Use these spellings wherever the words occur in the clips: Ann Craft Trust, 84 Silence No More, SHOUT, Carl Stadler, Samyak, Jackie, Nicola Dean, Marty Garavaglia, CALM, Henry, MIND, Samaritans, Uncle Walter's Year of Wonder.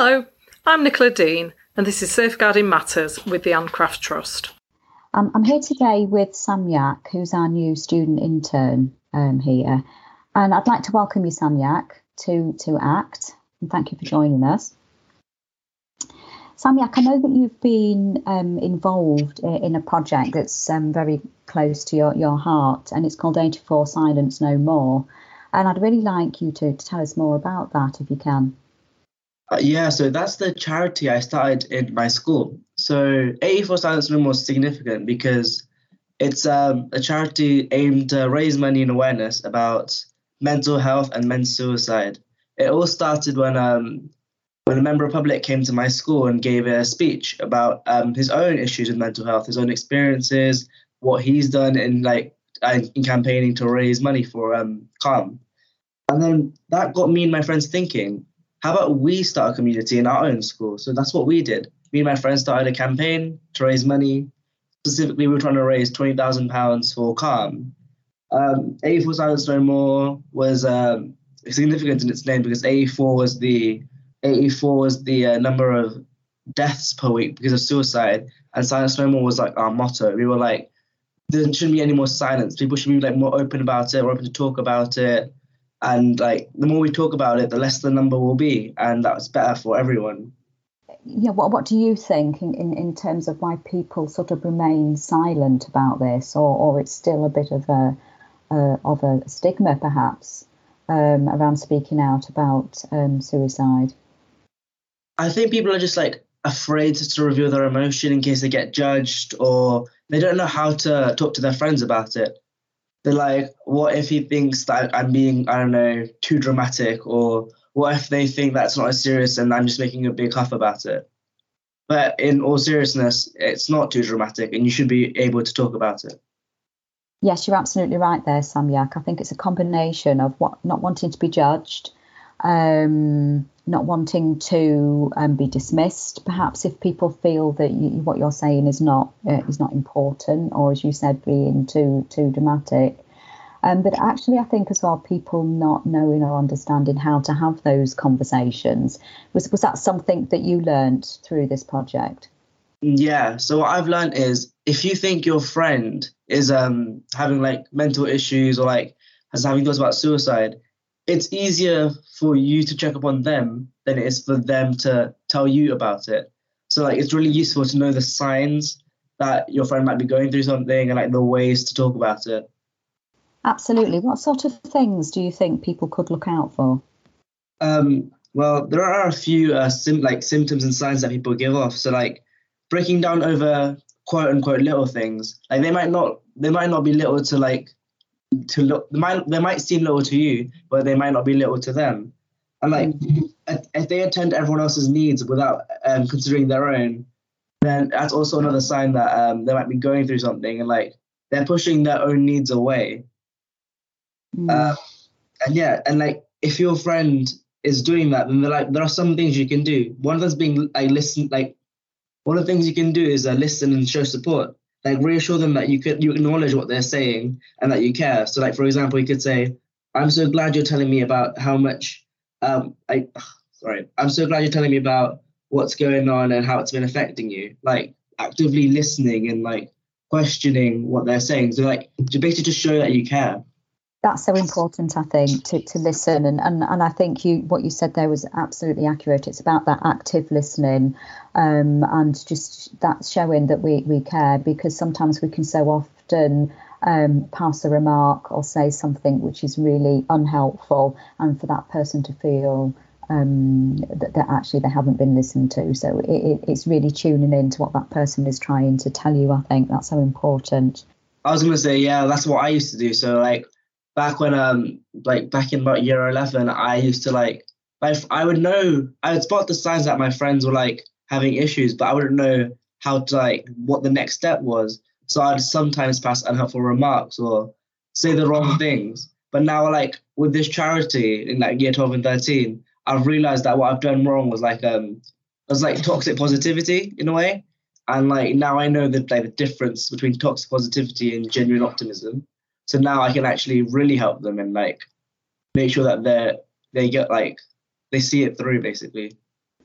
Hello, I'm Nicola Dean and this is Safeguarding Matters with the Ann Craft Trust. I'm here today with Samyak, who's our new student intern here, and I'd like to welcome you, Samyak, to ACT, and thank you for joining us. Samyak, I know that you've been involved in a project that's very close to your heart, and it's called 84 Silence No More. And I'd really like you to tell us more about that, if you can. So that's the charity I started in my school. So 84 Silence No More is significant because it's a charity aimed to raise money and awareness about mental health and men's suicide. It all started when a member of public came to my school and gave a speech about his own issues with mental health, his own experiences, what he's done in campaigning to raise money for CALM. And then that got me and my friends thinking, how about we start a community in our own school? So that's what we did. Me and my friends started a campaign to raise money. Specifically, we were trying to raise £20,000 for CALM. 84 Silence No More was significant in its name because 84 was the number of deaths per week because of suicide, and Silence No More was like our motto. We were like, there shouldn't be any more silence. People should be like more open about it, or open to talk about it, and like the more we talk about it, the less the number will be, and that's better for everyone. Yeah, what do you think in terms of why people sort of remain silent about this, or it's still a bit of a stigma perhaps around speaking out about suicide? I think people are just like afraid to reveal their emotion in case they get judged, or they don't know how to talk to their friends about it. They're like, what if he thinks that I'm being, I don't know, too dramatic, or what if they think that's not as serious and I'm just making a big huff about it? But in all seriousness, it's not too dramatic and you should be able to talk about it. Yes, you're absolutely right there, Samyak. I think it's a combination of not wanting to be judged, not wanting to be dismissed, perhaps if people feel that what you're saying is not important, or as you said, being too dramatic. But actually, I think as well, people not knowing or understanding how to have those conversations. Was that something that you learnt through this project? Yeah. So what I've learnt is, if you think your friend is having like mental issues or like has having thoughts about suicide, it's easier for you to check up on them than it is for them to tell you about it. So like, it's really useful to know the signs that your friend might be going through something and like the ways to talk about it. Absolutely. What sort of things do you think people could look out for? Well, there are a few symptoms and signs that people give off. So like breaking down over quote unquote little things. Like they might not be little to like, to look, they might seem little to you, but they might not be little to them. And like, if they attend to everyone else's needs without considering their own, then that's also another sign that they might be going through something, and like they're pushing their own needs away. And like if your friend is doing that, then there are some things you can do. One of them's being like listen. Like one of the things you can do is listen and show support. Like reassure them that you acknowledge what they're saying and that you care. So like, for example, you could say, I'm so glad you're telling me about what's going on and how it's been affecting you. Like actively listening and like questioning what they're saying. So like to basically just show that you care. That's so important, I think, to listen. And I think what you said there was absolutely accurate. It's about that active listening and just that showing that we care, because sometimes we can so often pass a remark or say something which is really unhelpful, and for that person to feel that actually they haven't been listened to. So it's really tuning in to what that person is trying to tell you, I think. That's so important. I was going to say, yeah, that's what I used to do. So like, back when, back in about year 11, I used to I would spot the signs that my friends were like having issues, but I wouldn't know how to like what the next step was. So I'd sometimes pass unhelpful remarks or say the wrong things. But now, like with this charity in like year 12 and 13, I've realized that what I've done wrong was like toxic positivity in a way, and like now I know the difference between toxic positivity and genuine optimism. So now I can actually really help them and like make sure that they see it through, basically.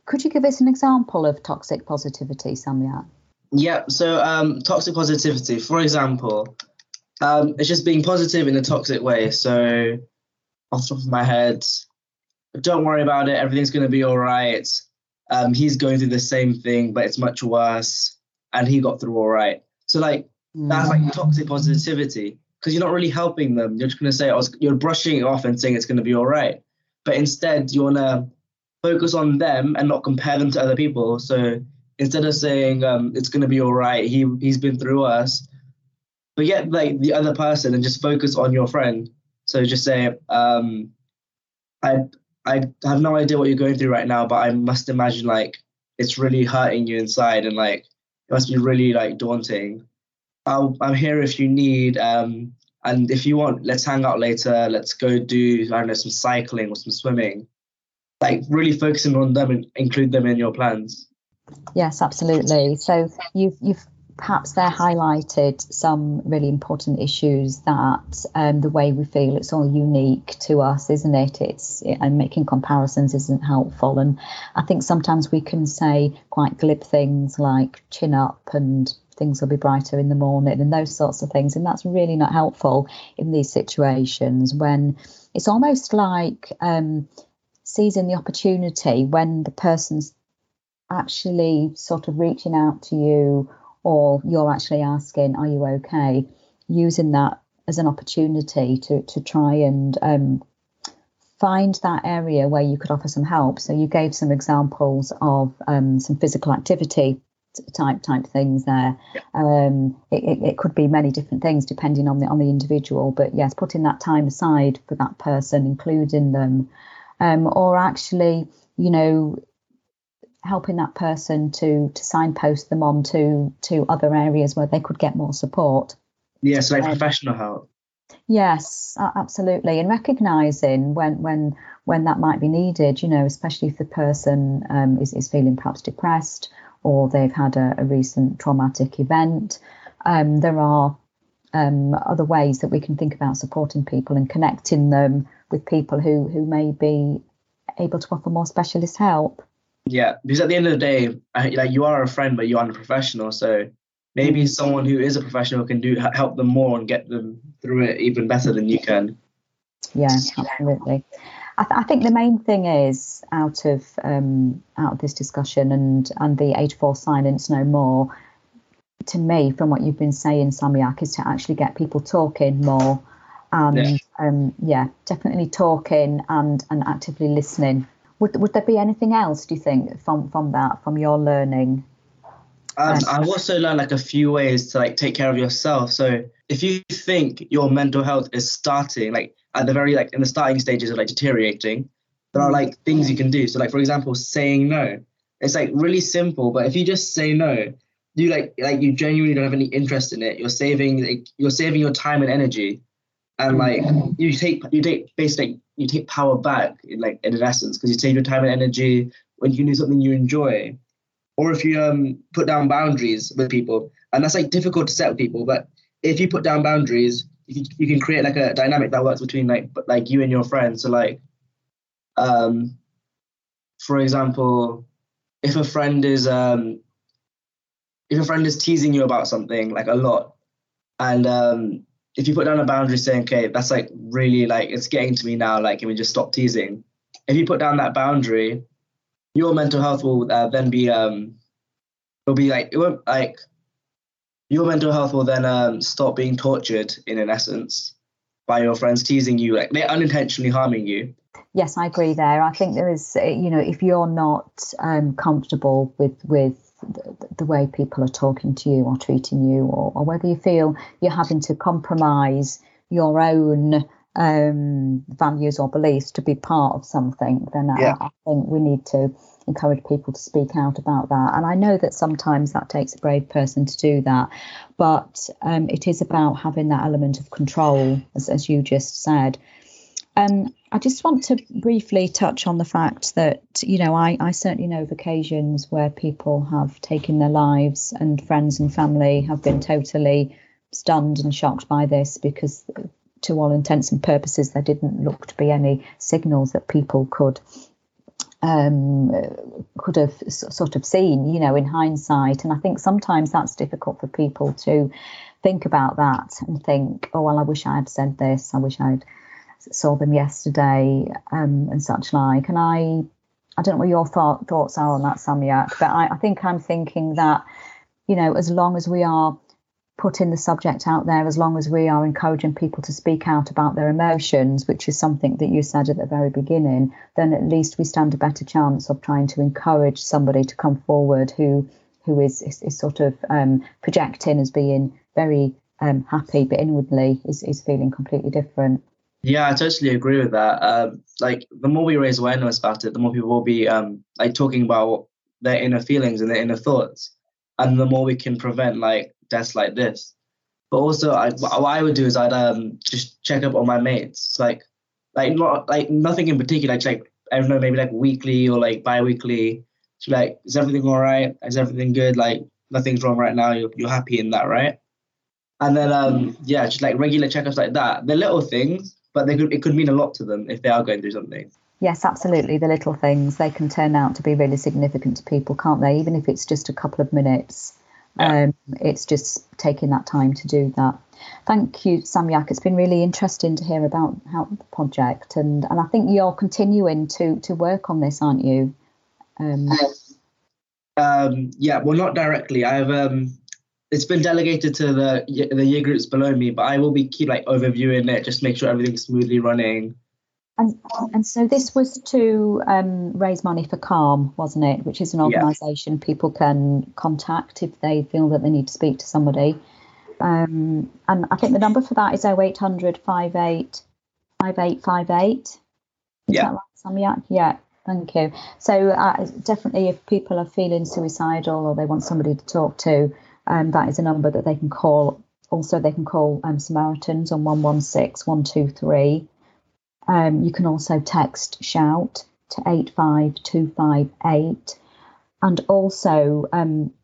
Could you give us an example of toxic positivity, Samyak? Yeah, so toxic positivity, for example, it's just being positive in a toxic way. So off the top of my head, don't worry about it, everything's going to be all right. He's going through the same thing, but it's much worse, and he got through all right. So like that's like toxic positivity, because you're not really helping them. You're just going to say, you're brushing it off and saying it's going to be all right. But instead, you want to focus on them and not compare them to other people. So instead of saying it's going to be all right, he's been through us, forget like the other person and just focus on your friend. So just say, I have no idea what you're going through right now, but I must imagine like it's really hurting you inside, and like it must be really like daunting. I'm here if you need, and if you want, let's hang out later. Let's go do, I don't know, some cycling or some swimming. Like really focusing on them and include them in your plans. Yes, absolutely. So you've perhaps there highlighted some really important issues that the way we feel, it's all unique to us, isn't it? And making comparisons isn't helpful. And I think sometimes we can say quite glib things like chin up and things will be brighter in the morning and those sorts of things. And that's really not helpful in these situations when it's almost like seizing the opportunity when the person's actually sort of reaching out to you, or you're actually asking, are you okay? Using that as an opportunity to try and find that area where you could offer some help. So you gave some examples of some physical activity type things there. It could be many different things depending on the individual, but yes, putting that time aside for that person, including them, or actually, you know, helping that person to signpost them on to other areas where they could get more support. Yes, yeah, so like professional help. Yes, absolutely. And recognising when that might be needed, you know, especially if the person is feeling perhaps depressed or they've had a recent traumatic event. There are other ways that we can think about supporting people and connecting them with people who may be able to offer more specialist help. Yeah, because at the end of the day, like you are a friend, but you aren't a professional. So maybe someone who is a professional can help them more and get them through it even better than you can. Yeah, absolutely. I think the main thing is out of this discussion and the 84 Silence No More, to me, from what you've been saying, Samyak, is to actually get people talking more and definitely talking and actively listening. Would there be anything else, do you think, from your learning? I've also learned like a few ways to like take care of yourself. So if you think your mental health is starting, like at the very like in the starting stages of like deteriorating, there are like things you can do. So like, for example, saying no. It's like really simple, but if you just say no, you like you genuinely don't have any interest in it. You're saving your time and energy. And like you take power back in essence, because you take your time and energy when you do something you enjoy, or if you put down boundaries with people, and that's like difficult to set with people. But if you put down boundaries, you can create like a dynamic that works between like you and your friends. So like, for example, if a friend is teasing you about something like a lot, and if you put down a boundary saying, okay, that's like really like, it's getting to me now, like, can we just stop teasing? If you put down that boundary, your mental health will then stop being tortured in essence by your friends teasing you, like they're unintentionally harming you. Yes, I agree there. I think there is, you know, if you're not comfortable with the way people are talking to you or treating you, or whether you feel you're having to compromise your own values or beliefs to be part of something, then I think we need to encourage people to speak out about that. And I know that sometimes that takes a brave person to do that, but it is about having that element of control, as you just said. I just want to briefly touch on the fact that, you know, I certainly know of occasions where people have taken their lives, and friends and family have been totally stunned and shocked by this, because to all intents and purposes, there didn't look to be any signals that people could could have sort of seen, you know, in hindsight. And I think sometimes that's difficult for people to think about that and think, oh, well, I wish I'd said this. I wish I'd saw them yesterday, and such like. And I don't know what your thoughts are on that, Samyak, but I think I'm thinking that, you know, as long as we are putting the subject out there, as long as we are encouraging people to speak out about their emotions, which is something that you said at the very beginning, then at least we stand a better chance of trying to encourage somebody to come forward who is sort of projecting as being very happy, but inwardly is feeling completely different. Yeah, I totally agree with that. Like, the more we raise awareness about it, the more people will be like talking about their inner feelings and their inner thoughts, and the more we can prevent like deaths like this. But also, what I would do is I'd just check up on my mates, like nothing in particular. I'd like, I don't know, maybe like weekly or like bi-weekly. So like, is everything all right? Is everything good? Like, nothing's wrong right now. You're happy in that, right? And then yeah, just like regular checkups like that. The little things. But it could mean a lot to them if they are going through something. Yes, absolutely. The little things, they can turn out to be really significant to people, can't they? Even if it's just a couple of minutes, yeah. It's just taking that time to do that. Thank you, Samyak. It's been really interesting to hear about how the project, and I think you're continuing to work on this, aren't you? Yeah, well, not directly. I've it's been delegated to the year groups below me, but I will be keep like overviewing it, just to make sure everything's smoothly running. And so this was to raise money for CALM, wasn't it? Which is an organisation people can contact if they feel that they need to speak to somebody. And I think the number for that is 0800 58 5858. Is that right, Samyak? Yeah. Thank you. So definitely, if people are feeling suicidal or they want somebody to talk to, that is a number that they can call. Also, they can call Samaritans on 116 123. You can also text SHOUT to 85258. And also,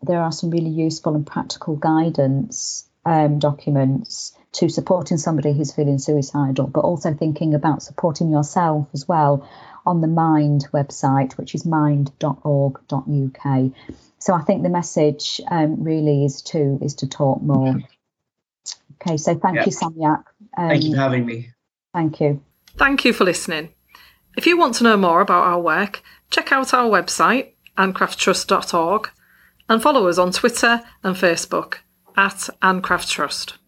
there are some really useful and practical guidance documents to supporting somebody who's feeling suicidal, but also thinking about supporting yourself as well on the MIND website, which is mind.org.uk. So I think the message really is to talk more. Okay, so thank you, Samyak. Thank you for having me. Thank you. Thank you for listening. If you want to know more about our work, check out our website, anncrafttrust.org, and follow us on Twitter and Facebook at Ann Craft Trust.